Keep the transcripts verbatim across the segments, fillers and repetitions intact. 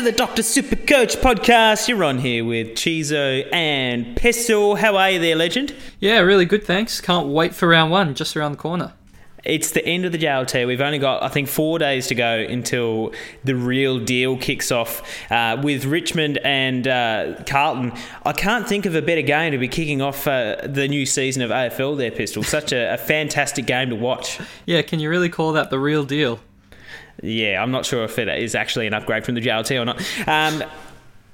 to the Doctor Super Coach podcast. You're on here with Chizo and Pistol. How are you there, legend? Yeah, really good, thanks. Can't wait for round one, just around the corner. It's the end of the J L T. We've only got, I think, four days to go until the real deal kicks off uh, with Richmond and uh, Carlton. I can't think of a better game to be kicking off uh, the new season of A F L there, Pistol. Such a, a fantastic game to watch. Yeah, can you really call that the real deal? Yeah, I'm not sure if it is actually an upgrade from the J L T or not. Um,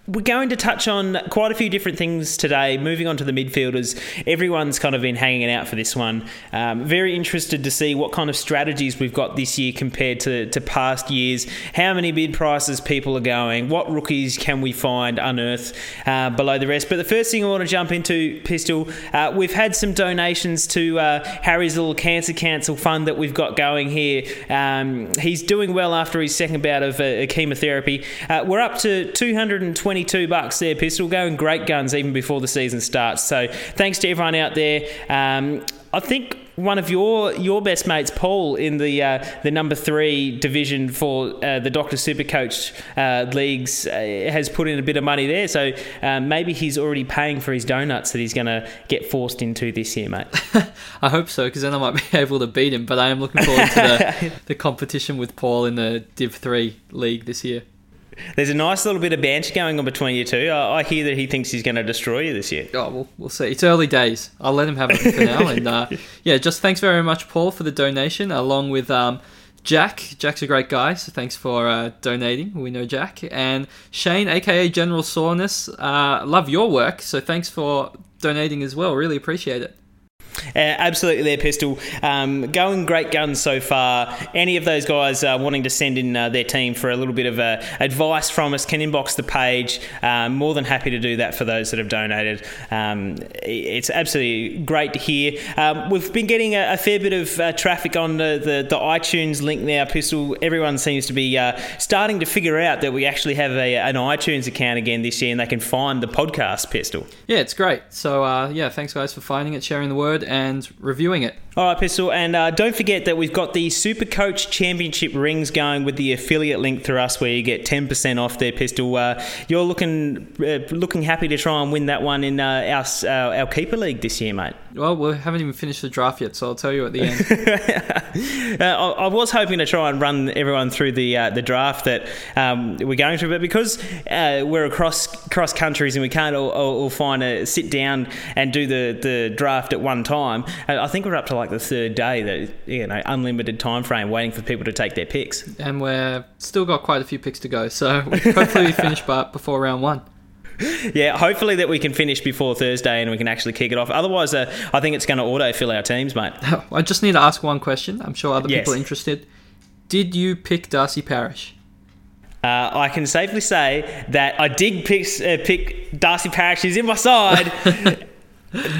We're going to touch on quite a few different things today. Moving on to the midfielders, everyone's kind of been hanging out for this one. Um, very interested to see what kind of strategies we've got this year compared to, to past years, how many bid prices people are going, what rookies can we find unearthed uh, below the rest. But the first thing I want to jump into, Pistol, uh, we've had some donations to uh, Harry's little cancer council fund that we've got going here. Um, he's doing well after his second bout of uh, chemotherapy. Uh, we're up to two hundred twenty twenty-two bucks there, Pistol, going great guns even before the season starts. So thanks to everyone out there. Um, I think one of your your best mates, Paul, in the uh, the number three division for uh, the Doctor Supercoach uh, leagues uh, has put in a bit of money there. So uh, maybe he's already paying for his donuts that he's going to get forced into this year, mate. I hope so, because then I might be able to beat him. But I am looking forward to the, the competition with Paul in the Div three league this year. There's a nice little bit of banter going on between you two. I, I hear that he thinks he's going to destroy you this year. Oh, we'll, we'll see. It's early days. I'll let him have it for now. And uh, yeah, just thanks very much, Paul, for the donation, along with um, Jack. Jack's a great guy, so thanks for uh, donating. We know Jack. And Shane, a k a. General Soreness, uh, love your work, so thanks for donating as well. Really appreciate it. Uh, absolutely there, Pistol. Um, going great guns so far. Any of those guys uh, wanting to send in uh, their team for a little bit of uh, advice from us can inbox the page. Um, more than happy to do that for those that have donated. Um, it's absolutely great to hear. Um, we've been getting a, a fair bit of uh, traffic on the, the, the iTunes link now, Pistol. Everyone seems to be uh, starting to figure out that we actually have a, an iTunes account again this year and they can find the podcast, Pistol. Yeah, it's great. So uh, yeah, thanks guys for finding it, sharing the word, and reviewing it. All right, Pistol, and uh, don't forget that we've got the Supercoach Championship rings going with the affiliate link through us, where you get ten percent off there, Pistol. Uh, you're looking uh, looking happy to try and win that one in uh, our, uh, our keeper league this year, mate. Well, we haven't even finished the draft yet, so I'll tell you at the end. uh, I, I was hoping to try and run everyone through the uh, the draft that um, we're going through, but because uh, we're across cross countries and we can't all, all, all find a sit down and do the, the draft at one time, I think we're up to like the third day, that you know, unlimited time frame waiting for people to take their picks, and we're still got quite a few picks to go, so hopefully we finish before round one. Yeah, hopefully that we can finish before Thursday and we can actually kick it off. Otherwise uh, I think it's going to auto fill our teams, mate. I just need to ask one question. I'm sure other yes. people are interested. Did you pick Darcy Parish? Uh, I can safely say that I did pick, uh, pick Darcy Parish. He's in my side.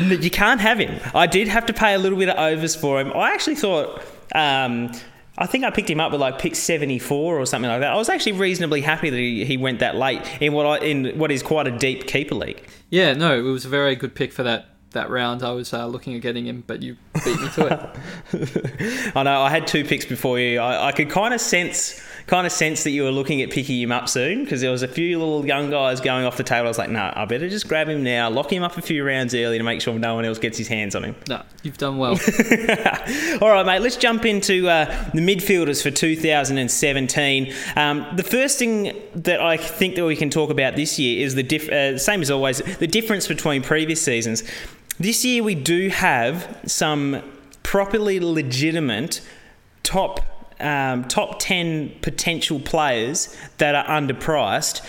You can't have him. I did have to pay a little bit of overs for him. I actually thought, um, I think I picked him up with like pick seventy-four or something like that. I was actually reasonably happy that he, he went that late in what I, in what is quite a deep keeper league. Yeah, no, it was a very good pick for that. That round I was uh, looking at getting him, but you beat me to it. I know, I had two picks before you. I, I could kind of sense kind of sense that you were looking at picking him up soon, because there was a few little young guys going off the table. I was like, nah, I better just grab him now, lock him up a few rounds early to make sure no one else gets his hands on him. No, you've done well. All right, mate, let's jump into uh, the midfielders for two thousand seventeen. Um, the first thing that I think that we can talk about this year is the diff- uh, same as always, the difference between previous seasons. This year we do have some properly legitimate top um, top ten potential players that are underpriced.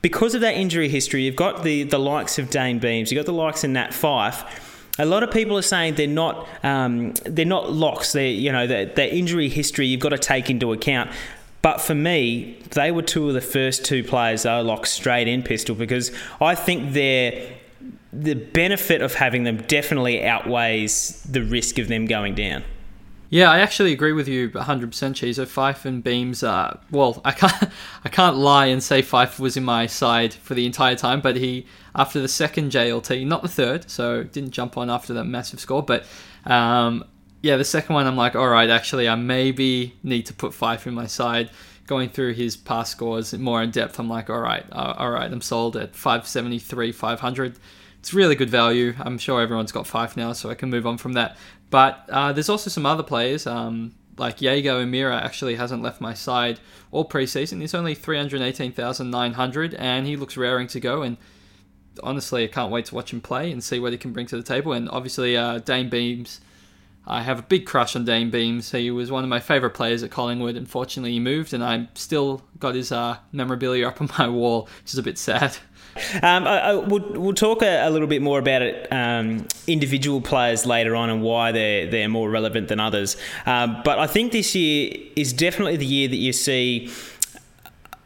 Because of that injury history, you've got the, the likes of Dane Beams, you've got the likes of Nat Fyfe. A lot of people are saying they're not um, they're not locks. They you know their injury history you've got to take into account. But for me, they were two of the first two players that I locked straight in, Pistol, because I think they're the benefit of having them definitely outweighs the risk of them going down. Yeah, I actually agree with you one hundred percent, Chizo. Fyfe and Beams are... Well, I can't I can't lie and say Fyfe was in my side for the entire time, but he, after the second J L T, not the third, so didn't jump on after that massive score, but um, yeah, the second one I'm like, all right, actually, I maybe need to put Fyfe in my side. going through his past scores more in depth, I'm like, all right, uh, all right, I'm sold at five seventy-three, five hundred. It's really good value. I'm sure everyone's got Fyfe now, so I can move on from that. But uh, there's also some other players, um, like Jago O'Meara actually hasn't left my side all preseason. He's only three hundred eighteen thousand nine hundred, and he looks raring to go. And honestly, I can't wait to watch him play and see what he can bring to the table. And obviously, uh, Dane Beams. I have a big crush on Dane Beams. He was one of my favourite players at Collingwood. Unfortunately, he moved, and I still got his uh, memorabilia up on my wall, which is a bit sad. Um, I, I, we'll, we'll talk a, a little bit more about it, um, individual players later on and why they're, they're more relevant than others. Um, but I think this year is definitely the year that you see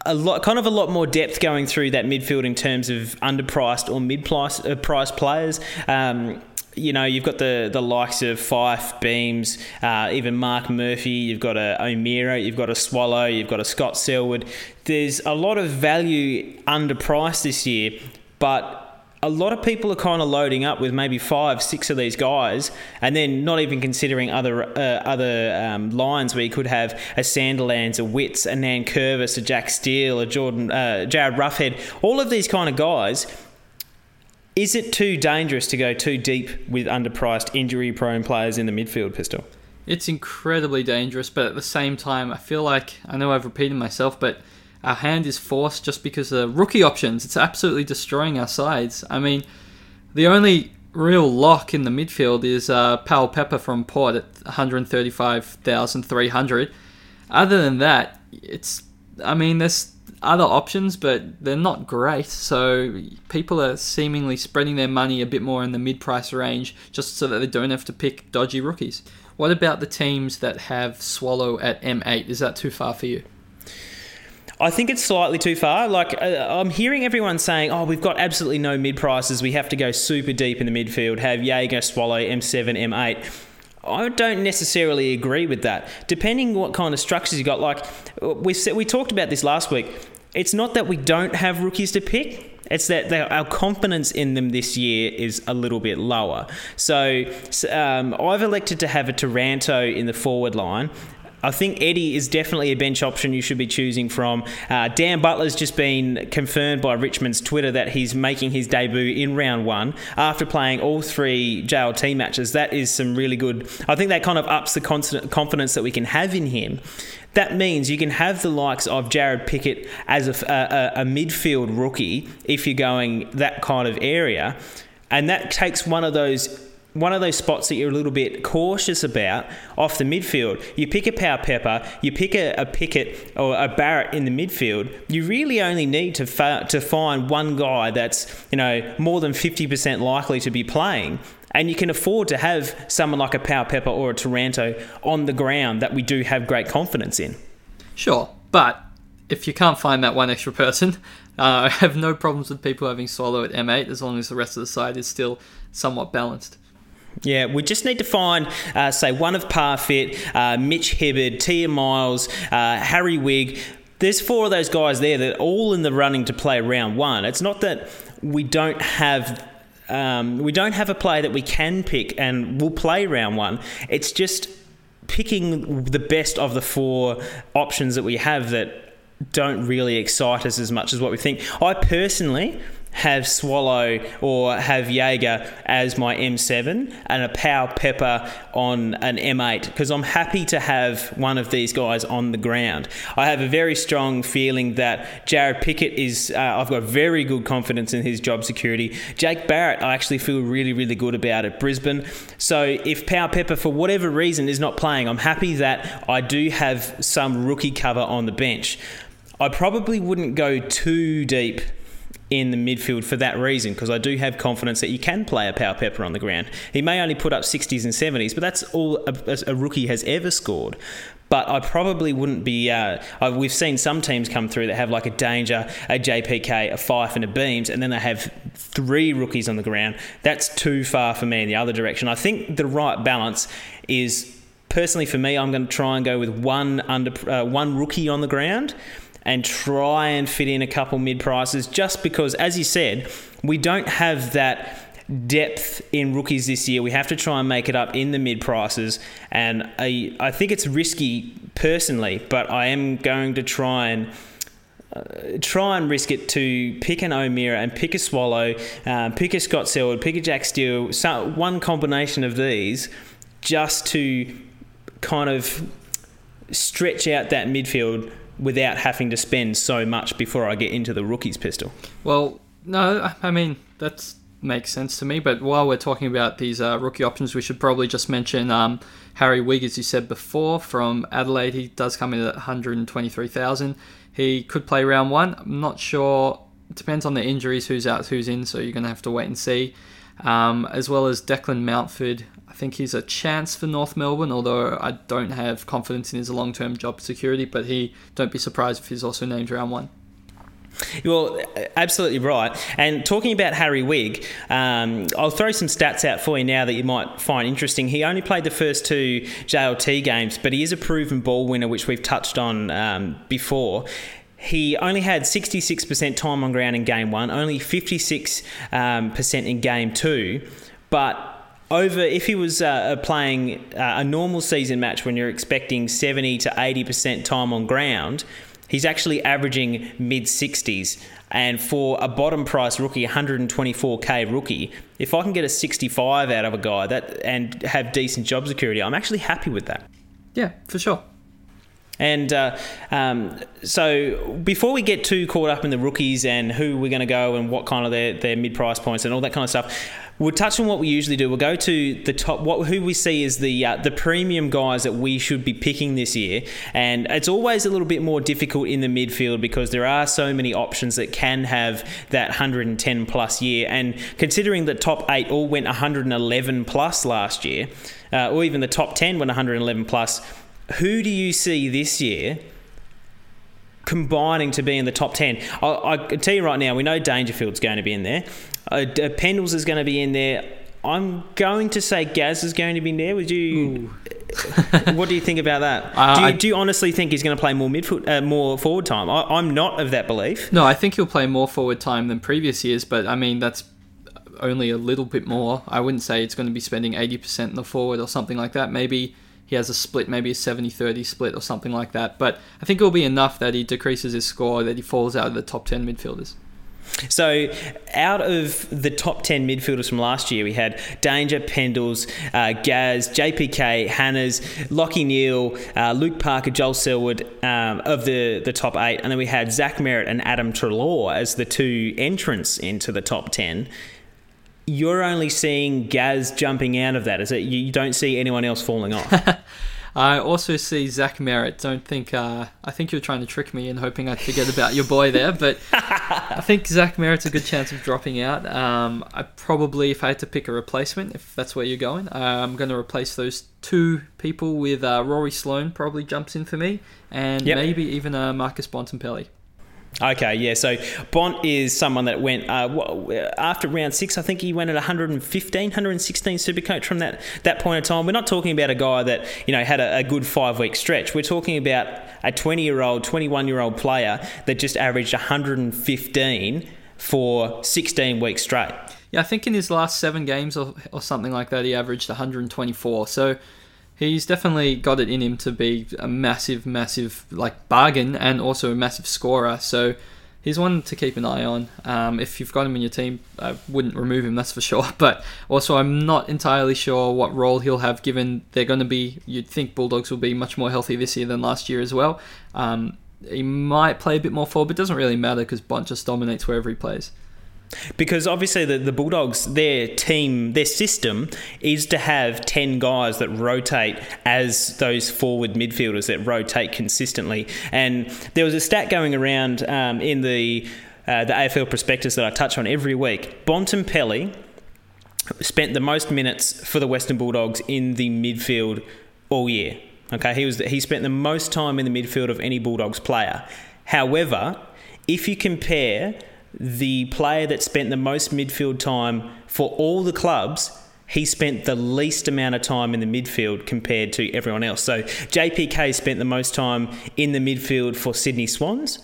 a lot, kind of a lot more depth going through that midfield in terms of underpriced or mid-priced uh, priced players. Um, you know, you've got the, the likes of Fyfe, Beams, uh, even Mark Murphy. You've got a O'Meara. You've got a Swallow. You've got a Scott Selwood. There's a lot of value underpriced this year, but a lot of people are kind of loading up with maybe five, six of these guys, and then not even considering other uh, other um, lines where you could have a Sanderlands, a Witts, a Nan Curvis, a Jack Steele, a Jordan, uh, Jared Roughhead, all of these kind of guys. Is it too dangerous to go too deep with underpriced, injury-prone players in the midfield, Pistol? It's incredibly dangerous, but at the same time, I feel like, I know I've repeated myself, but our hand is forced just because of the rookie options. It's absolutely destroying our sides. I mean, the only real lock in the midfield is uh, Powell-Pepper from Port at one hundred thirty-five thousand three hundred. Other than that, it's, I mean, there's other options, but they're not great, so people are seemingly spreading their money a bit more in the mid-price range just so that they don't have to pick dodgy rookies. What about the teams that have Swallow at M eight? Is that too far for you? I think it's slightly too far. Like, uh, I'm hearing everyone saying, oh, we've got absolutely no mid-prices, we have to go super deep in the midfield, have Jago, Swallow, M seven, M eight. I don't necessarily agree with that. Depending what kind of structures you got, like we said, we talked about this last week. It's not that we don't have rookies to pick. It's that our confidence in them this year is a little bit lower. So um, I've elected to have a Taranto in the forward line. I think Eddie is definitely a bench option you should be choosing from. Uh, Dan Butler's just been confirmed by Richmond's Twitter that he's making his debut in round one after playing all three J L T matches. That is some really good... I think that kind of ups the confidence that we can have in him. That means you can have the likes of Jarrod Pickett as a, a, a midfield rookie if you're going that kind of area. And that takes one of those... one of those spots that you're a little bit cautious about off the midfield. You pick a Powell-Pepper, you pick a, a Pickett or a Barrett in the midfield, you really only need to fa- to find one guy that's, you know, more than fifty percent likely to be playing. And you can afford to have someone like a Powell-Pepper or a Taranto on the ground that we do have great confidence in. Sure, but if you can't find that one extra person, uh, I have no problems with people having Swallow at M eight as long as the rest of the side is still somewhat balanced. Yeah, we just need to find, uh, say, one of Parfitt, uh, Mitch Hibbard, Tia Miles, uh, Harry Wigg. There's four of those guys there that are all in the running to play round one. It's not that we don't have um, we don't have a player that we can pick and will play round one. It's just picking the best of the four options that we have that don't really excite us as much as what we think. I personally... have Swallow or have Jaeger as my M seven and a Powell-Pepper on an M eight because I'm happy to have one of these guys on the ground. I have a very strong feeling that Jarrod Pickett is, uh, I've got very good confidence in his job security. Jake Barrett, I actually feel really, really good about at Brisbane. So if Powell-Pepper, for whatever reason, is not playing, I'm happy that I do have some rookie cover on the bench. I probably wouldn't go too deep in the midfield for that reason, because I do have confidence that you can play a Powell-Pepper on the ground. He may only put up sixties and seventies, but that's all a, a rookie has ever scored. But I probably wouldn't be... Uh, I, we've seen some teams come through that have like a Danger, a J P K, a Fyfe and a Beams, and then they have three rookies on the ground. That's too far for me in the other direction. I think the right balance is, personally for me, I'm going to try and go with one under uh, one rookie on the ground and try and fit in a couple mid-prices just because, as you said, we don't have that depth in rookies this year. We have to try and make it up in the mid-prices. And I, I think it's risky personally, but I am going to try and uh, try and risk it to pick an O'Meara and pick a Swallow, uh, pick a Scott Selwood, pick a Jack Steele, so one combination of these just to kind of stretch out that midfield without having to spend so much before I get into the rookies, Pistol. Well, no, I mean, that makes sense to me, but while we're talking about these uh, rookie options, we should probably just mention um, Harry Wigg, as you said before, from Adelaide. He does come in at one hundred twenty-three thousand dollars. He could play round one. I'm not sure. It depends on the injuries, who's out, who's in, so you're going to have to wait and see. Um, as well as Declan Mountford. I think he's a chance for North Melbourne, although I don't have confidence in his long-term job security, but he don't be surprised if he's also named round one. Well, absolutely right. And talking about Harry Wigg, um, I'll throw some stats out for you now that you might find interesting. He only played the first two J L T games, but he is a proven ball winner, which we've touched on um, before. He only had sixty-six percent time on ground in game one, only fifty-six percent um, percent in game two, but over, if he was uh, playing uh, a normal season match when you're expecting seventy to eighty percent time on ground, he's actually averaging mid-sixties. And for a bottom price rookie, one hundred twenty-four thousand rookie, if I can get a sixty-five out of a guy that and have decent job security, I'm actually happy with that. Yeah, for sure. And uh, um, so before we get too caught up in the rookies and who we're going to go and what kind of their, their mid-price points and all that kind of stuff, we'll touch on what we usually do. We'll go to the top, what who we see is the uh, the premium guys that we should be picking this year. And it's always a little bit more difficult in the midfield because there are so many options that can have that one hundred ten plus year. And considering the top eight all went one hundred eleven plus last year, uh, or even the top ten went one hundred eleven plus, who do you see this year combining to be in the top ten? I, I can tell you right now, we know Dangerfield's going to be in there. Uh, Pendles is going to be in there. I'm going to say Gaz is going to be in there. Would you? What do you think about that? Uh, do, you, I, do you honestly think he's going to play more midfield, uh, more forward time? I, I'm not of that belief. No, I think he'll play more forward time than previous years, but I mean that's only a little bit more. I wouldn't say it's going to be spending eighty percent in the forward or something like that. Maybe he has a split, maybe a seventy-thirty split or something like that. But I think it'll be enough that he decreases his score, that he falls out of the top ten midfielders. So out of the top ten midfielders from last year, we had Danger, Pendles, uh, Gaz, J P K, Hannahs, Lachie Neale, uh, Luke Parker, Joel Selwood um, of the, the top eight. And then we had Zach Merritt and Adam Treloar as the two entrants into the top ten. You're only seeing Gaz jumping out of that, is it? You don't see anyone else falling off. I also see Zach Merritt. Don't think. Uh, I think you're trying to trick me and hoping I forget about your boy there. But I think Zach Merritt's a good chance of dropping out. Um, I probably, if I had to pick a replacement, if that's where you're going, uh, I'm going to replace those two people with uh, Rory Sloane. Probably jumps in for me, and yep. maybe even uh, Marcus Bontempelli. Okay, yeah, so Bont is someone that went, uh, after round six, I think he went at one hundred fifteen, one hundred sixteen Supercoach from that, that point in time. We're not talking about a guy that, you know, had a, a good five-week stretch. We're talking about a twenty-year-old, twenty-one-year-old player that just averaged one hundred fifteen for sixteen weeks straight. Yeah, I think in his last seven games or, or something like that, he averaged one hundred twenty-four, so he's definitely got it in him to be a massive, massive like bargain and also a massive scorer. So he's one to keep an eye on. Um, if you've got him in your team, I wouldn't remove him, that's for sure. But also, I'm not entirely sure what role he'll have, given they're going to be, you'd think Bulldogs will be much more healthy this year than last year as well. Um, he might play a bit more forward, but it doesn't really matter because Bont just dominates wherever he plays. Because obviously the, the Bulldogs, their team, their system is to have ten guys that rotate as those forward midfielders that rotate consistently. And there was a stat going around um, in the uh, the A F L prospectus that I touch on every week. Bontempelli spent the most minutes for the Western Bulldogs in the midfield all year. Okay, he was he spent the most time in the midfield of any Bulldogs player. However, if you compare the player that spent the most midfield time for all the clubs, he spent the least amount of time in the midfield compared to everyone else. So J P K spent the most time in the midfield for Sydney Swans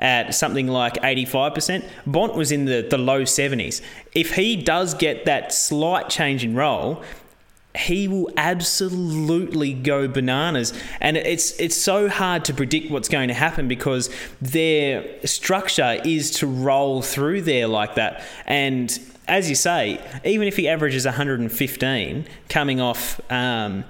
at something like eighty-five percent. Bont was in the, the low seventies. If he does get that slight change in role, he will absolutely go bananas. And it's it's so hard to predict what's going to happen because their structure is to roll through there like that. And as you say, even if he averages one hundred fifteen coming off um,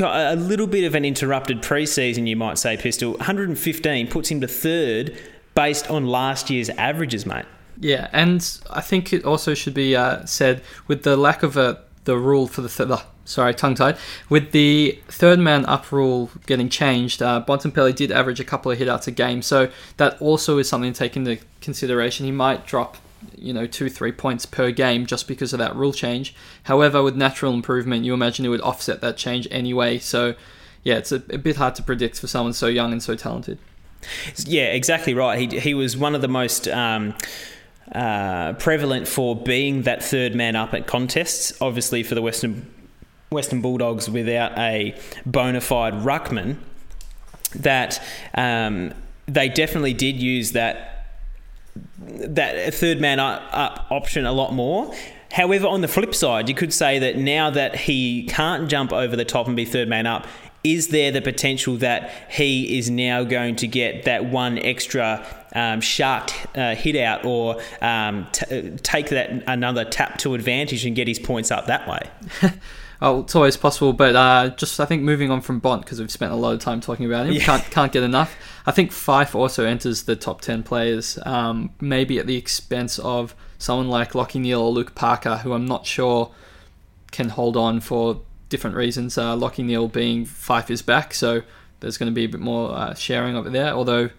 a little bit of an interrupted preseason, you might say, Pistol, one hundred fifteen puts him to third based on last year's averages, mate. Yeah, and I think it also should be uh, said with the lack of a the rule for the th- oh, sorry tongue tied with the third man up rule getting changed, uh, Bontempelli did average a couple of hitouts a game, so that also is something to take into consideration. He might drop, you know, two three points per game just because of that rule change. However, with natural improvement, you imagine it would offset that change anyway. So yeah, it's a, a bit hard to predict for someone so young and so talented. Yeah, exactly right. He he was one of the most um, uh, prevalent for being that third man up at contests. Obviously, for the Western Western Bulldogs, without a bona fide ruckman, that um, they definitely did use that that third man up, up option a lot more. However, on the flip side, you could say that now that he can't jump over the top and be third man up, is there the potential that he is now going to get that one extra um, shark uh, hit out or um, t- take that another tap to advantage and get his points up that way? Oh, it's always possible, but uh, just I think moving on from Bont, because we've spent a lot of time talking about him, yeah. can't can't get enough. I think Fyfe also enters the top ten players, um, maybe at the expense of someone like Lachie Neale or Luke Parker, who I'm not sure can hold on for different reasons, uh, Lachie Neale being Fyfe is back, so there's going to be a bit more uh, sharing of it there, although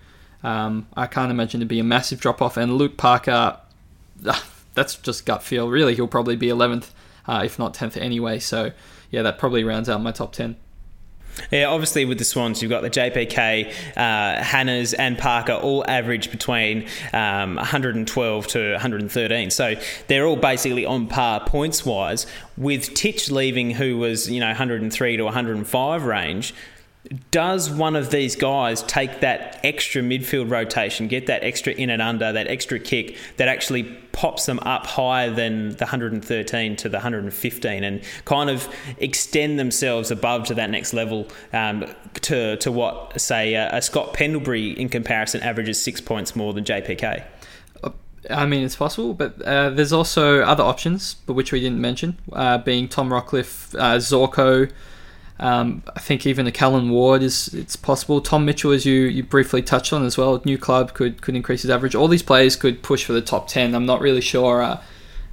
um, I can't imagine it'd be a massive drop-off. And Luke Parker, uh, that's just gut feel, really. He'll probably be eleventh, uh, if not tenth anyway, so yeah, that probably rounds out my top ten. Yeah, obviously with the Swans, you've got the J P K, uh, Hanners and Parker all average between um, one hundred twelve to one hundred thirteen. So they're all basically on par points-wise. With Titch leaving, who was, you know, one hundred three to one hundred five range, does one of these guys take that extra midfield rotation, get that extra in and under, that extra kick that actually pops them up higher than the one hundred thirteen to the one hundred fifteen and kind of extend themselves above to that next level, um, to to what, say, uh, a Scott Pendlebury in comparison averages six points more than J P K? I mean, it's possible, but uh, there's also other options, but which we didn't mention, uh, being Tom Rockliff, uh, Zorko, Um, I think even a Callan Ward is it's possible. Tom Mitchell, as you, you briefly touched on as well, new club could, could increase his average. All these players could push for the top ten. I'm not really sure. Uh,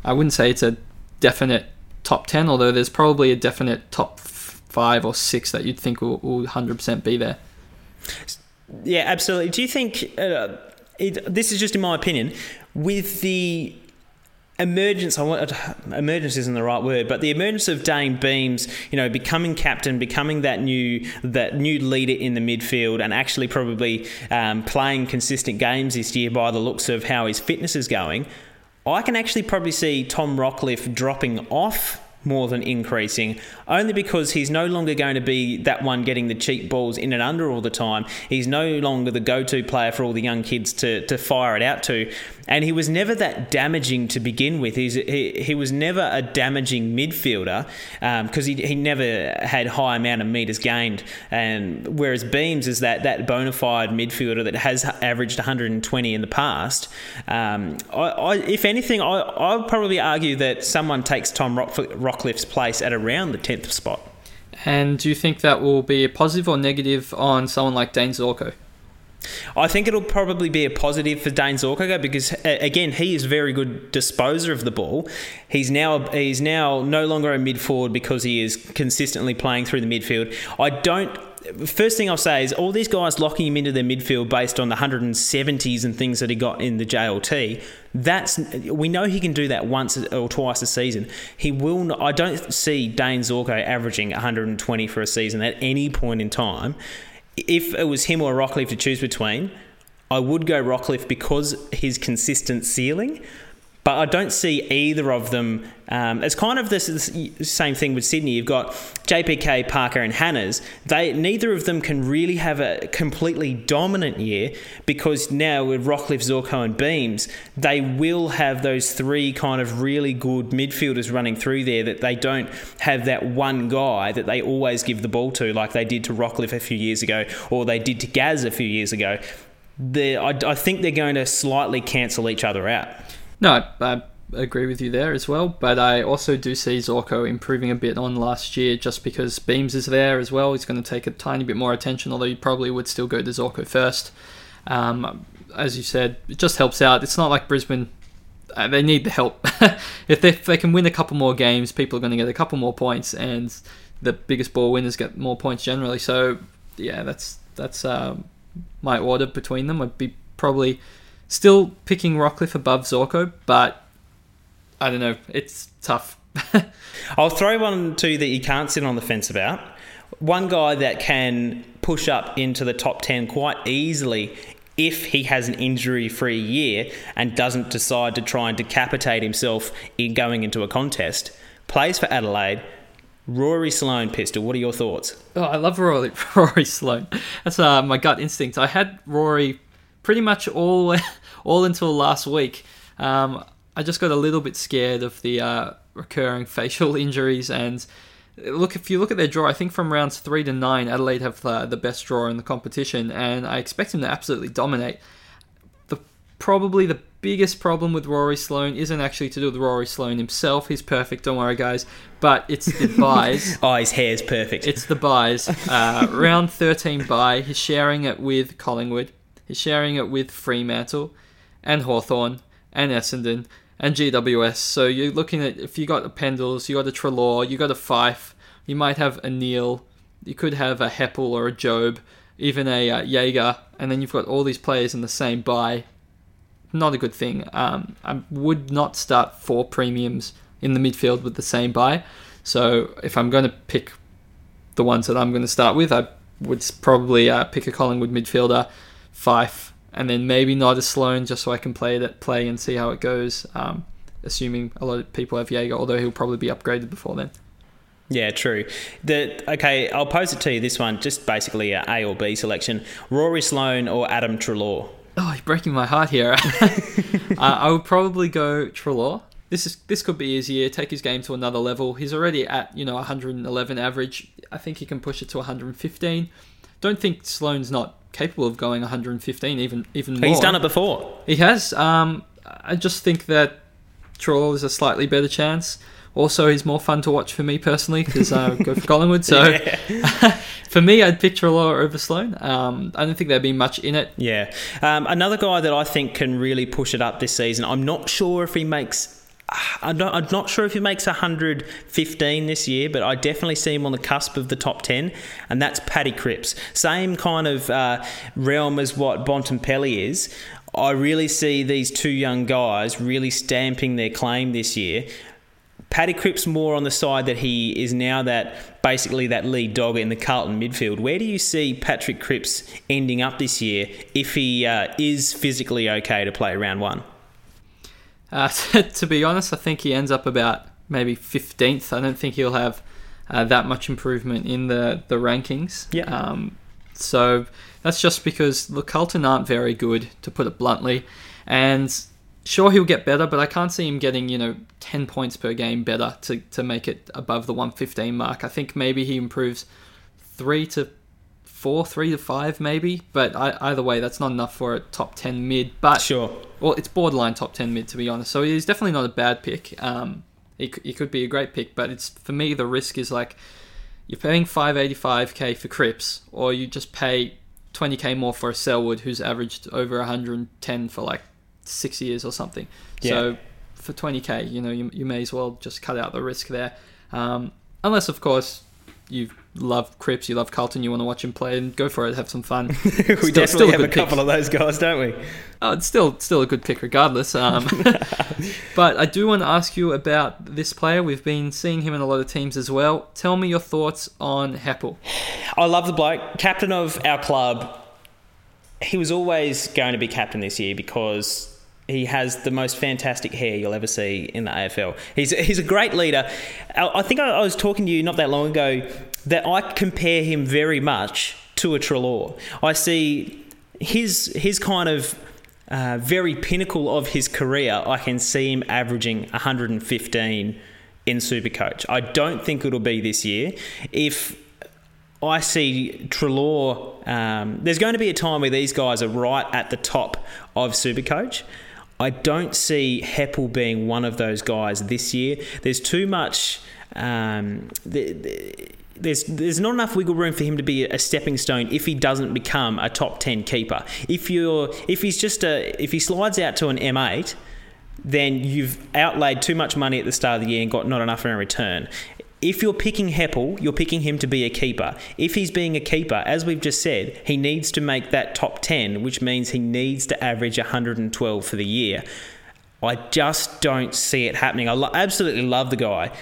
I wouldn't say it's a definite top ten, although there's probably a definite top f- five or six that you'd think will, will one hundred percent be there. Yeah, absolutely. Do you think, uh, it, this is just in my opinion, with the emergence, I want, emergence isn't the right word, but the emergence of Dane Beams, you know, becoming captain, becoming that new that new leader in the midfield, and actually probably um, playing consistent games this year by the looks of how his fitness is going, I can actually probably see Tom Rockliff dropping off more than increasing, only because he's no longer going to be that one getting the cheap balls in and under all the time. He's no longer the go-to player for all the young kids to to fire it out to, and he was never that damaging to begin with. He's, he he was never a damaging midfielder because um, he he never had high amount of meters gained, and whereas Beams is that that bona fide midfielder that has averaged one hundred twenty in the past. Um, I, I if anything, I I would probably argue that someone takes Tom Rock. Rockliff's place at around the tenth spot. And do you think that will be a positive or negative on someone like Dane Zorko? I think it'll probably be a positive for Dane Zorko because, again, he is a very good disposer of the ball. He's now he's now no longer a mid-forward because he is consistently playing through the midfield. I don't... First thing I'll say is all these guys locking him into their midfield based on the one hundred seventies and things that he got in the J L T, that's we know he can do that once or twice a season. He will not, I don't see Dane Zorko averaging one hundred twenty for a season at any point in time. If it was him or Rockliff to choose between, I would go Rockliff because his consistent ceiling. But I don't see either of them. Um, it's kind of this, this same thing with Sydney. You've got J P K, Parker and Hannahs. They Neither of them can really have a completely dominant year, because now with Rockliff, Zorko and Beams, they will have those three kind of really good midfielders running through there, that they don't have that one guy that they always give the ball to, like they did to Rockliff a few years ago, or they did to Gaz a few years ago. I, I think they're going to slightly cancel each other out. No, I agree with you there as well, but I also do see Zorko improving a bit on last year, just because Beams is there as well. He's going to take a tiny bit more attention, although you probably would still go to Zorko first. Um, as you said, it just helps out. It's not like Brisbane, uh, they need the help. if, they, if they can win a couple more games, people are going to get a couple more points, and the biggest ball winners get more points generally. So, yeah, that's that's um, my order between them. I'd be probably... still picking Rockliff above Zorko, but I don't know. It's tough. I'll throw one too that you can't sit on the fence about. One guy that can push up into the top ten quite easily if he has an injury-free year and doesn't decide to try and decapitate himself in going into a contest, plays for Adelaide, Rory Sloane. Pistol, what are your thoughts? Oh, I love Rory, Rory Sloane. That's uh, my gut instinct. I had Rory... pretty much all all until last week. Um, I just got a little bit scared of the uh, recurring facial injuries. And look, if you look at their draw, I think from rounds three to nine, Adelaide have uh, the best draw in the competition, and I expect him to absolutely dominate. The Probably the biggest problem with Rory Sloane isn't actually to do with Rory Sloane himself. He's perfect, don't worry, guys. But it's the buys. Oh, his hair's perfect. It's the buys. Uh, round thirteen buy, he's sharing it with Collingwood. He's sharing it with Fremantle and Hawthorn and Essendon and G W S. So you're looking at, if you got a Pendles, you got a Treloar, you got a Fyfe, you might have a Neale, you could have a Heppel or a Jobe, even a uh, Jaeger, and then you've got all these players in the same bye. Not a good thing. Um, I would not start four premiums in the midfield with the same bye. So if I'm going to pick the ones that I'm going to start with, I would probably uh, pick a Collingwood midfielder, Fyfe, and then maybe not a Sloane, just so I can play that play and see how it goes, um, assuming a lot of people have Jaeger, although he'll probably be upgraded before then. Yeah, true. The, okay, I'll pose it to you, this one, just basically an A or B selection. Rory Sloane or Adam Treloar? Oh, you're breaking my heart here. uh, I would probably go Treloar. This is this could be his year, take his game to another level. He's already at, you know, one eleven average. I think he can push it to one fifteen. Don't think Sloane's not capable of going one fifteen, even even more. He's done it before. He has. Um, I just think that Treloar is a slightly better chance. Also, he's more fun to watch for me personally, because I go for Collingwood. So yeah. For me, I'd pick Treloar over Sloane. Um, I don't think there'd be much in it. Yeah. Um, another guy that I think can really push it up this season, I'm not sure if he makes... I'm not, I'm not sure if he makes one fifteen this year, but I definitely see him on the cusp of the top ten, and that's Paddy Cripps. Same kind of uh, realm as what Bontempelli is. I really see these two young guys really stamping their claim this year. Paddy Cripps more on the side that he is now, that basically that lead dog in the Carlton midfield. Where do you see Patrick Cripps ending up this year if he uh, is physically okay to play round one? Uh, to be honest, I think he ends up about maybe fifteenth. I don't think he'll have uh, that much improvement in the, the rankings. Yeah. Um, so that's just because the Carlton aren't very good, to put it bluntly. And sure, he'll get better, but I can't see him getting, you know, ten points per game better to, to make it above the one fifteen mark. I think maybe he improves three to four, three to five maybe. But I, either way, that's not enough for a top ten mid. But sure. Well, it's borderline top ten mid, to be honest. So he's definitely not a bad pick. Um, he, he could be a great pick, but it's, for me, the risk is like you're paying five eighty-five k for Cripps, or you just pay twenty k more for a Selwood who's averaged over one ten for like six years or something. Yeah. So for twenty k, you know, you, you may as well just cut out the risk there. Um, unless, of course, you love Cripps, you love Carlton, you want to watch him play, and go for it, have some fun. we still, definitely still a have a couple pick. Of those guys, don't we? Oh, it's still still a good pick regardless. Um, but I do want to ask you about this player. We've been seeing him in a lot of teams as well. Tell me your thoughts on Heppel. I love the bloke. Captain of our club. He was always going to be captain this year because He has the most fantastic hair you'll ever see in the A F L. He's he's a great leader. I think I, I was talking to you not that long ago that I compare him very much to a Treloar. I see his his kind of uh, very pinnacle of his career. I can see him averaging one hundred fifteen in Supercoach. I don't think it'll be this year. If I see Treloar, um, there's going to be a time where these guys are right at the top of Supercoach. I don't see Heppel being one of those guys this year. There's too much. Um, there's there's not enough wiggle room for him to be a stepping stone if he doesn't become a top ten keeper. If you're if he's just a if he slides out to an M eight, then you've outlaid too much money at the start of the year and got not enough in return. If you're picking Heppel, you're picking him to be a keeper. If he's being a keeper, as we've just said, he needs to make that top ten, which means he needs to average one hundred twelve for the year. I just don't see it happening. I lo- absolutely love the guy.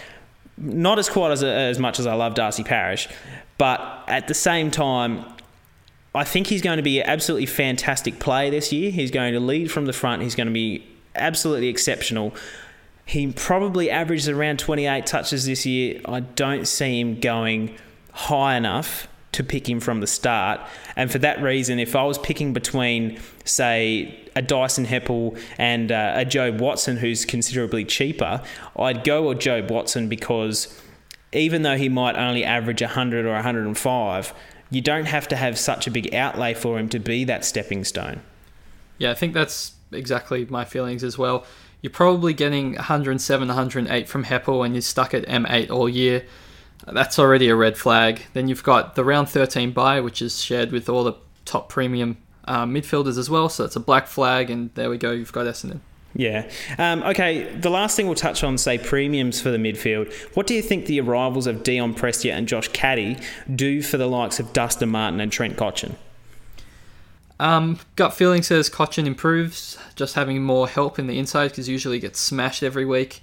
Not as quite as, as much as I love Darcy Parish, but at the same time, I think he's going to be an absolutely fantastic player this year. He's going to lead from the front. He's going to be absolutely exceptional. He probably averages around twenty-eight touches this year. I don't see him going high enough to pick him from the start. And for that reason, if I was picking between, say, a Dyson Heppel and uh, a Jobe Watson, who's considerably cheaper, I'd go with Jobe Watson because even though he might only average one hundred or one hundred five, you don't have to have such a big outlay for him to be that stepping stone. Yeah, I think that's exactly my feelings as well. You're probably getting one hundred seven, one hundred eight from Heppel and you're stuck at M eight all year. That's already a red flag. Then you've got the round thirteen bye, which is shared with all the top premium uh, midfielders as well. So it's a black flag, and there we go, you've got Essendon. Yeah. Um, okay, the last thing we'll touch on, say, premiums for the midfield. What do you think the arrivals of Dion Prestia and Josh Caddy do for the likes of Dustin Martin and Trent Cotchin? Um, gut feeling says Cotchin improves, just having more help in the inside because usually he gets smashed every week.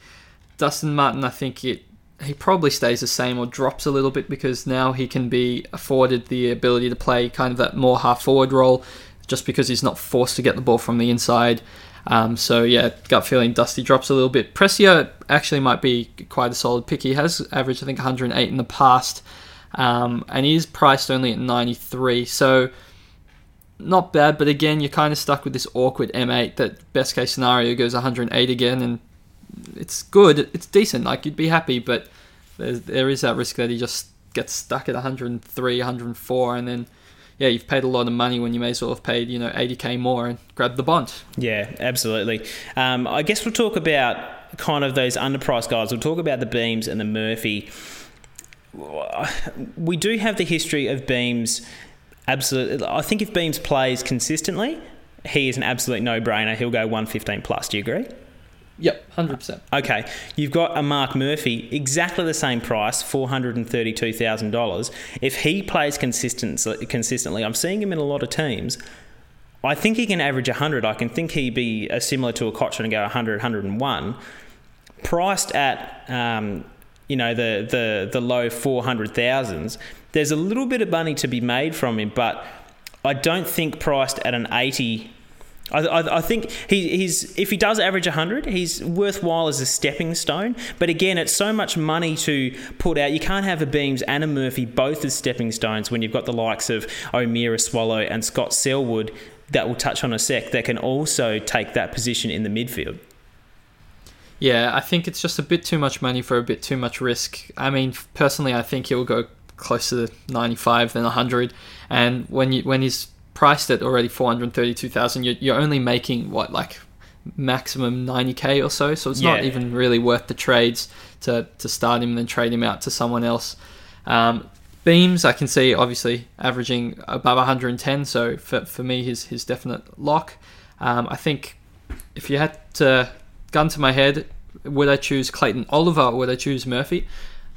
Dustin Martin, I think it, he probably stays the same or drops a little bit because now he can be afforded the ability to play kind of that more half-forward role just because he's not forced to get the ball from the inside. Um, so yeah, gut feeling Dusty drops a little bit. Prestia actually might be quite a solid pick. He has averaged, I think, one hundred eight in the past, um, and he is priced only at ninety-three, so not bad, but again, you're kind of stuck with this awkward M eight that best case scenario goes one hundred eight again, and it's good, it's decent, like you'd be happy, but there is that risk that he just gets stuck at one hundred three, one hundred four, and then, yeah, you've paid a lot of money when you may as well have paid, you know, eighty k more and grabbed the bond. Yeah, absolutely. Um, I guess we'll talk about kind of those underpriced guys. We'll talk about the Beams and the Murphy. We do have the history of Beams. Absolutely. I think if Beams plays consistently, he is an absolute no-brainer. He'll go one fifteen plus. Do you agree? Yep, one hundred percent. Okay. You've got a Mark Murphy, exactly the same price, four hundred thirty-two thousand dollars. If he plays consistent, consistently, I'm seeing him in a lot of teams, I think he can average one hundred. I can think he'd be similar to a Cotchin and go one hundred, one hundred one. Priced at um, you know, the, the, the low four hundred thousands, there's a little bit of money to be made from him, but I don't think priced at an eighty. I, I, I think he, he's if he does average one hundred, he's worthwhile as a stepping stone. But again, it's so much money to put out. You can't have a Beams and a Murphy both as stepping stones when you've got the likes of O'Meara, Swallow and Scott Selwood that we'll touch on a sec that can also take that position in the midfield. Yeah, I think it's just a bit too much money for a bit too much risk. I mean, personally, I think he'll go closer to ninety-five than one hundred, and when you when he's priced at already four hundred thirty-two thousand, you're, you're only making what, like maximum ninety k or so, so it's yeah. Not even really worth the trades to to start him and then trade him out to someone else. um Beams I can see obviously averaging above one hundred ten, so for, for me his his definite lock. um I think if you had to gun to my head, would I choose Clayton Oliver or would I choose Murphy?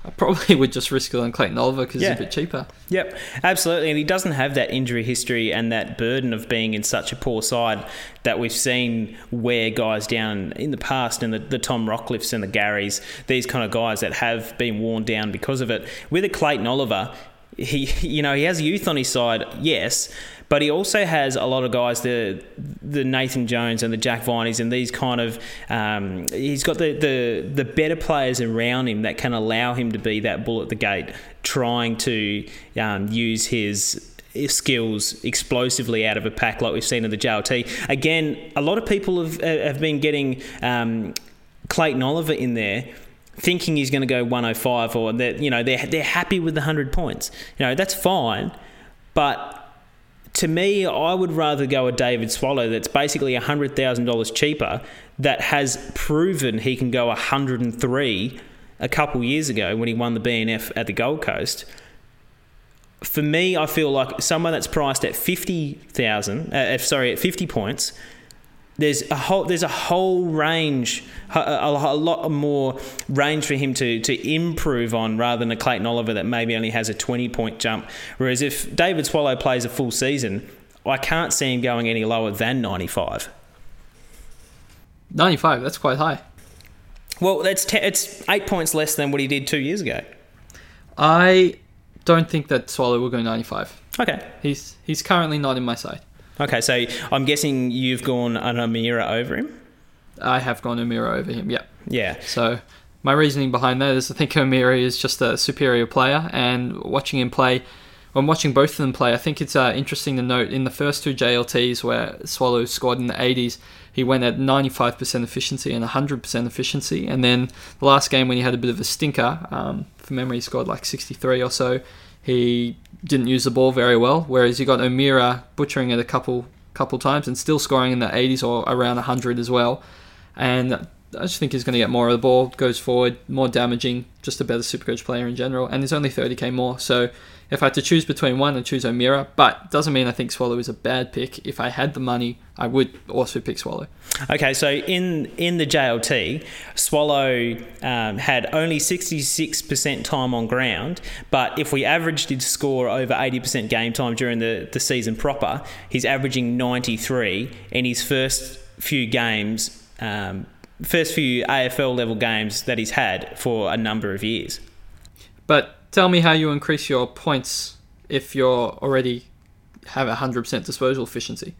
I probably would just risk it on Clayton Oliver because yeah. He's a bit cheaper. Yep, absolutely. And he doesn't have that injury history and that burden of being in such a poor side that we've seen wear guys down in the past, and the, the Tom Rockliffs and the Garys, these kind of guys that have been worn down because of it. With a Clayton Oliver, he you know he has youth on his side, yes, But he also has a lot of guys, the the Nathan Jones and the Jack Vineys and these kind of, um, he's got the, the, the better players around him that can allow him to be that bull at the gate, trying to um, use his skills explosively out of a pack like we've seen in the J L T. Again, a lot of people have, have been getting um, Clayton Oliver in there, thinking he's going to go one oh five, or that, you know, they're they're happy with the one hundred points. You know, that's fine, but to me, I would rather go a David Swallow that's basically one hundred thousand dollars cheaper, that has proven he can go one hundred three a couple years ago when he won the B N F at the Gold Coast. For me, I feel like someone that's priced at fifty thousand, uh, sorry, at fifty points, There's a whole there's a whole range, a, a, a lot more range for him to to improve on, rather than a Clayton Oliver that maybe only has a twenty-point jump. Whereas if David Swallow plays a full season, I can't see him going any lower than ninety-five. ninety-five, that's quite high. Well, that's te- it's eight points less than what he did two years ago. I don't think that Swallow will go ninety-five. Okay. He's, he's currently not in my side. Okay, so I'm guessing you've gone an O'Meara over him? I have gone O'Meara over him, yep. Yeah. So my reasoning behind that is I think O'Meara is just a superior player, and watching him play, when watching both of them play, I think it's uh, interesting to note in the first two J L Ts where Swallow scored in the eighties, he went at ninety-five percent efficiency and one hundred percent efficiency, and then the last game when he had a bit of a stinker, um, from memory he scored like sixty-three or so, he didn't use the ball very well, whereas you got O'Meara butchering it a couple couple times and still scoring in the eighties or around one hundred as well. And I just think he's going to get more of the ball, goes forward, more damaging, just a better Supercoach player in general. And he's only thirty k more. So if I had to choose between one, I'd choose O'Meara. But doesn't mean I think Swallow is a bad pick. If I had the money, I would also pick Swallow. Okay, so in, in the J L T, Swallow um, had only sixty-six percent time on ground, but if we averaged his score over eighty percent game time during the, the season proper, he's averaging ninety-three in his first few games, um, first few A F L level games that he's had for a number of years. But tell me how you increase your points if you're already have one hundred percent disposal efficiency.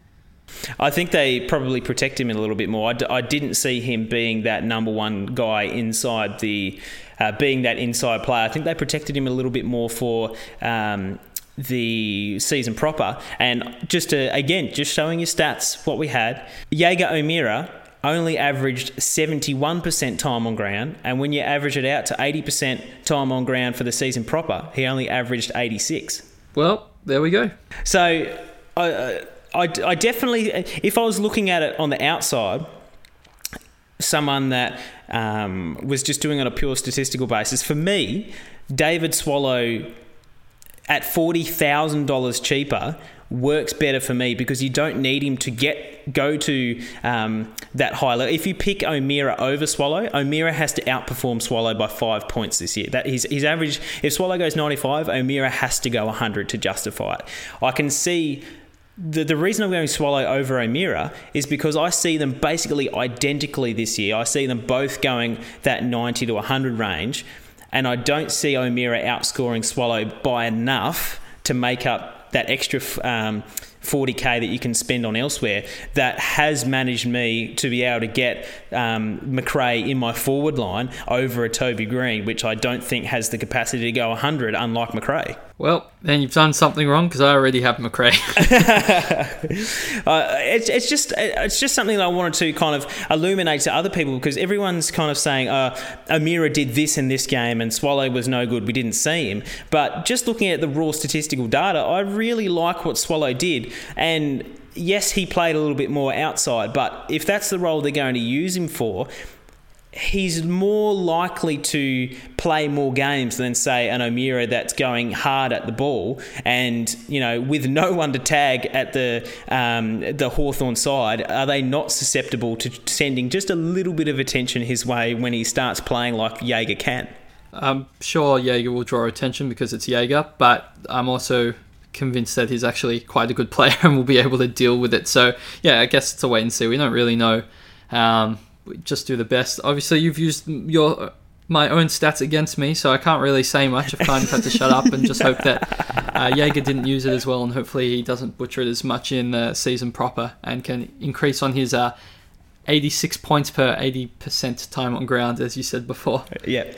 I think they probably protect him in a little bit more. I, d- I didn't see him being that number one guy inside the, uh, being that inside player. I think they protected him a little bit more for um, the season proper. And just to, again, just showing your stats, what we had. Jaeger O'Meara only averaged seventy-one percent time on ground, and when you average it out to eighty percent time on ground for the season proper, he only averaged eighty-six. Well, there we go. So I... Uh, I, I definitely, if I was looking at it on the outside, someone that um, was just doing it on a pure statistical basis, for me, David Swallow at forty thousand dollars cheaper works better for me, because you don't need him to get go to um, that high level. If you pick O'Meara over Swallow, O'Meara has to outperform Swallow by five points this year. That his his average, if Swallow goes ninety-five, O'Meara has to go one hundred to justify it. I can see... The the reason I'm going Swallow over O'Meara is because I see them basically identically this year. I see them both going that ninety to one hundred range, and I don't see O'Meara outscoring Swallow by enough to make up that extra um, forty k that you can spend on elsewhere. That has managed me to be able to get um, McRae in my forward line over a Toby Green, which I don't think has the capacity to go one hundred, unlike McRae. Well, then you've done something wrong, because I already have McRae. uh, it's it's just it's just something that I wanted to kind of illuminate to other people, because everyone's kind of saying, uh, O'Meara did this in this game and Swallow was no good, we didn't see him. But just looking at the raw statistical data, I really like what Swallow did. And yes, he played a little bit more outside, but if that's the role they're going to use him for, he's more likely to play more games than, say, an O'Meara that's going hard at the ball and, you know, with no one to tag at the um, the Hawthorn side. Are they not susceptible to sending just a little bit of attention his way when he starts playing like Jaeger can? I'm sure Jaeger will draw attention because it's Jaeger, but I'm also convinced that he's actually quite a good player and will be able to deal with it. So, yeah, I guess it's a wait and see. We don't really know. Um, just do the best. Obviously, you've used your my own stats against me, so I can't really say much. I've kind of had to shut up and just hope that uh, Jaeger didn't use it as well, and hopefully he doesn't butcher it as much in the season proper and can increase on his uh, eighty-six points per eighty percent time on ground, as you said before. Yeah.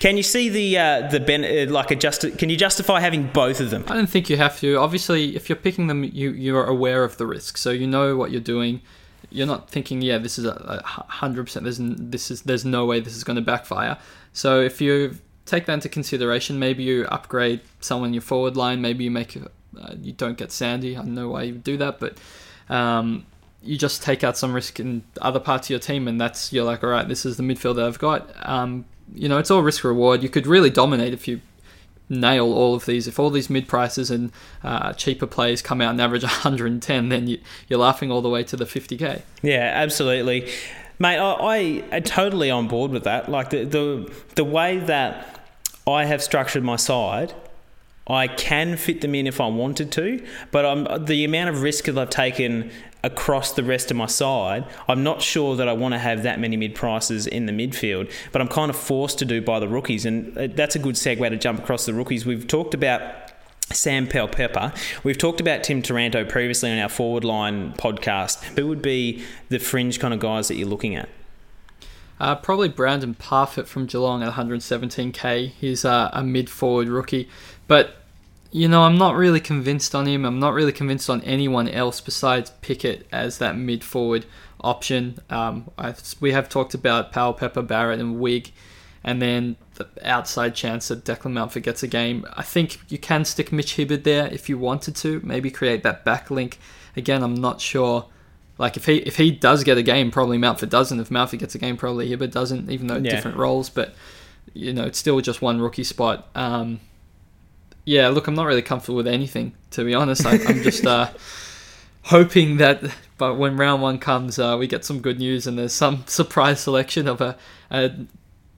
Can you see the uh, the ben- like a justi- can you justify having both of them? I don't think you have to. Obviously, if you're picking them, you you're aware of the risk, so you know what you're doing. You're not thinking, yeah, this is a hundred percent. There's this is there's no way this is going to backfire. So if you take that into consideration, maybe you upgrade someone in your forward line. Maybe you make uh, you don't get Sandy. I don't know why you would do that, but um, you just take out some risk in other parts of your team, and that's you're like, all right, this is the midfielder I've got. Um, You know, it's all risk reward. You could really dominate if you nail all of these. If all these mid prices and uh, cheaper players come out and average one hundred ten, then you, you're laughing all the way to the fifty K. Yeah, absolutely, mate. I, I am totally on board with that. Like the, the the way that I have structured my side, I can fit them in if I wanted to, but I'm the amount of risk that I've taken across the rest of my side, I'm not sure that I want to have that many mid-prices in the midfield, but I'm kind of forced to do by the rookies, and that's a good segue to jump across the rookies. We've talked about Sam Powell-Pepper. We've talked about Tim Taranto previously on our Forward Line podcast. Who would be the fringe kind of guys that you're looking at? Uh, probably Brandon Parfitt from Geelong at one seventeen K. He's uh, a mid-forward rookie, but you know, I'm not really convinced on him. I'm not really convinced on anyone else besides Pickett as that mid-forward option. Um, I've, we have talked about Powell-Pepper, Barrett and Wigg, and then the outside chance that Declan Mountford gets a game. I think you can stick Mitch Hibbard there if you wanted to, maybe create that backlink. Again, I'm not sure. Like, if he if he does get a game, probably Mountford doesn't. If Mountford gets a game, probably Hibbard doesn't, even though yeah. different roles. But, you know, it's still just one rookie spot. Um Yeah, look, I'm not really comfortable with anything, to be honest. I, I'm just uh, hoping that but when round one comes, uh, we get some good news and there's some surprise selection of a, a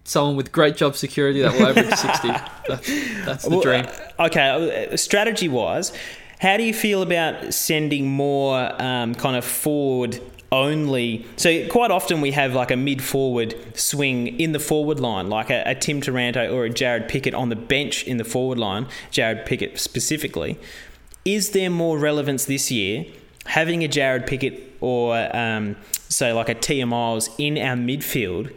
someone with great job security that will average sixty. That, that's the well, dream. Okay, strategy-wise, how do you feel about sending more um, kind of forward only? So quite often we have like a mid-forward swing in the forward line, like a, a Tim Taranto or a Jarrod Pickett on the bench in the forward line, Jarrod Pickett specifically. Is there more relevance this year having a Jarrod Pickett or um, say like a Tia Miles in our midfield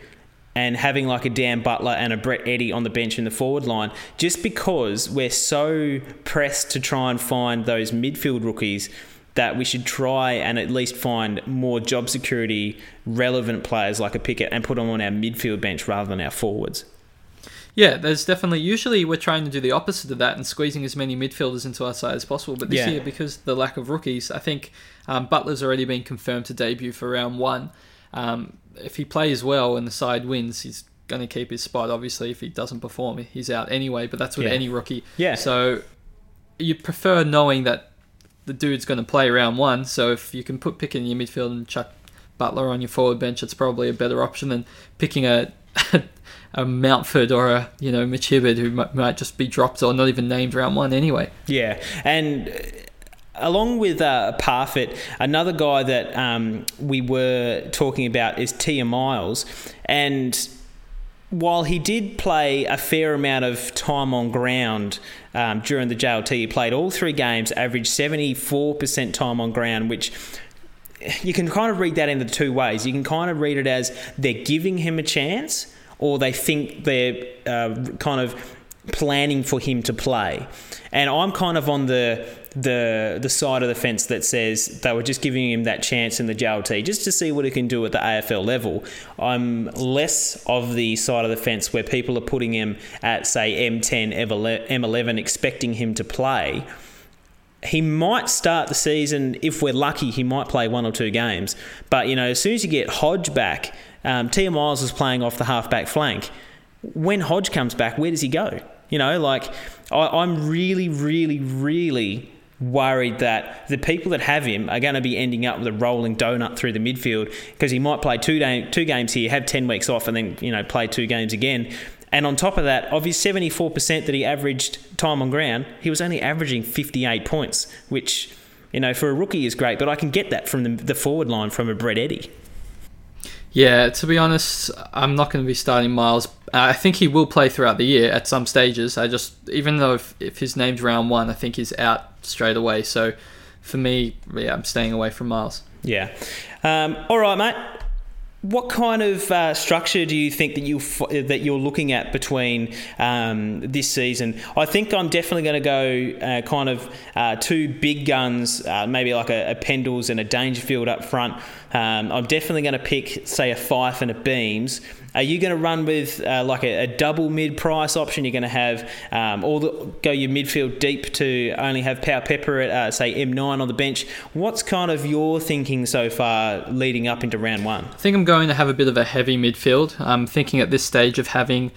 and having like a Dan Butler and a Brett Eddy on the bench in the forward line, just because we're so pressed to try and find those midfield rookies that we should try and at least find more job security relevant players like a Pickett and put them on our midfield bench rather than our forwards? Yeah, there's definitely... Usually we're trying to do the opposite of that and squeezing as many midfielders into our side as possible. But this yeah. year, because of the lack of rookies, I think um, Butler's already been confirmed to debut for round one. Um, if he plays well and the side wins, he's going to keep his spot. Obviously, if he doesn't perform, he's out anyway. But that's with yeah. any rookie. Yeah. So you'd prefer knowing that the dude's going to play round one, so if you can put Pickett in your midfield and chuck Butler on your forward bench, it's probably a better option than picking a a, a Mountford or a you know Mitch Hibbard who might, might just be dropped or not even named round one anyway. Yeah, and along with uh, Parfitt, another guy that um, we were talking about is Tia Miles, and while he did play a fair amount of time on ground um, during the J L T, he played all three games, averaged seventy-four percent time on ground, which you can kind of read that into two ways. You can kind of read it as they're giving him a chance, or they think they're uh, kind of planning for him to play. And I'm kind of on the the the side of the fence that says they were just giving him that chance in the J L T just to see what he can do at the A F L level. I'm less of the side of the fence where people are putting him at, say, M ten, M eleven, expecting him to play. He might start the season, if we're lucky, he might play one or two games. But, you know, as soon as you get Hodge back, um, Tia Miles was playing off the half-back flank. When Hodge comes back, where does he go? You know, like, I, I'm really, really, really worried that the people that have him are going to be ending up with a rolling donut through the midfield, because he might play two, day, two games here, have ten weeks off, and then, you know, play two games again. And on top of that, of his seventy-four percent that he averaged time on ground, he was only averaging fifty-eight points, which, you know, for a rookie is great, but I can get that from the, the forward line from a Brett Eddy. Yeah, to be honest, I'm not going to be starting Miles. I think he will play throughout the year at some stages. I just, even though if, if his name's round one, I think he's out straight away. So for me, yeah, I'm staying away from Miles. Yeah. Um, all right, mate. What kind of uh, structure do you think that you that you're looking at between um, this season? I think I'm definitely going to go uh, kind of uh, two big guns, uh, maybe like a, a Pendles and a Dangerfield up front. Um, I'm definitely going to pick, say, a Fyfe and a Beams. Are you going to run with uh, like a, a double mid-price option? You're going to have um, all the, go your midfield deep to only have Powell-Pepper at uh, say M nine on the bench. What's kind of your thinking so far leading up into round one? I think I'm going to have a bit of a heavy midfield. I'm thinking at this stage of having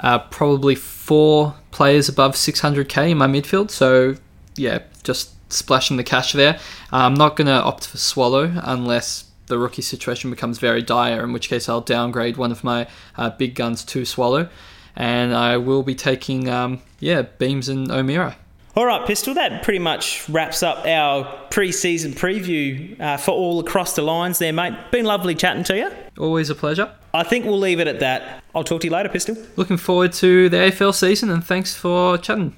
uh, probably four players above six hundred K in my midfield. So yeah, just splashing the cash there. I'm not going to opt for Swallow unless the rookie situation becomes very dire, in which case I'll downgrade one of my uh, big guns to Swallow, and I will be taking um, yeah Beams and O'Meara. All right, Pistol, that pretty much wraps up our pre-season preview uh, for all across the lines there, mate. Been lovely chatting to you. Always a pleasure. I think we'll leave it at that. I'll talk to you later, Pistol. Looking forward to the A F L season, and thanks for chatting.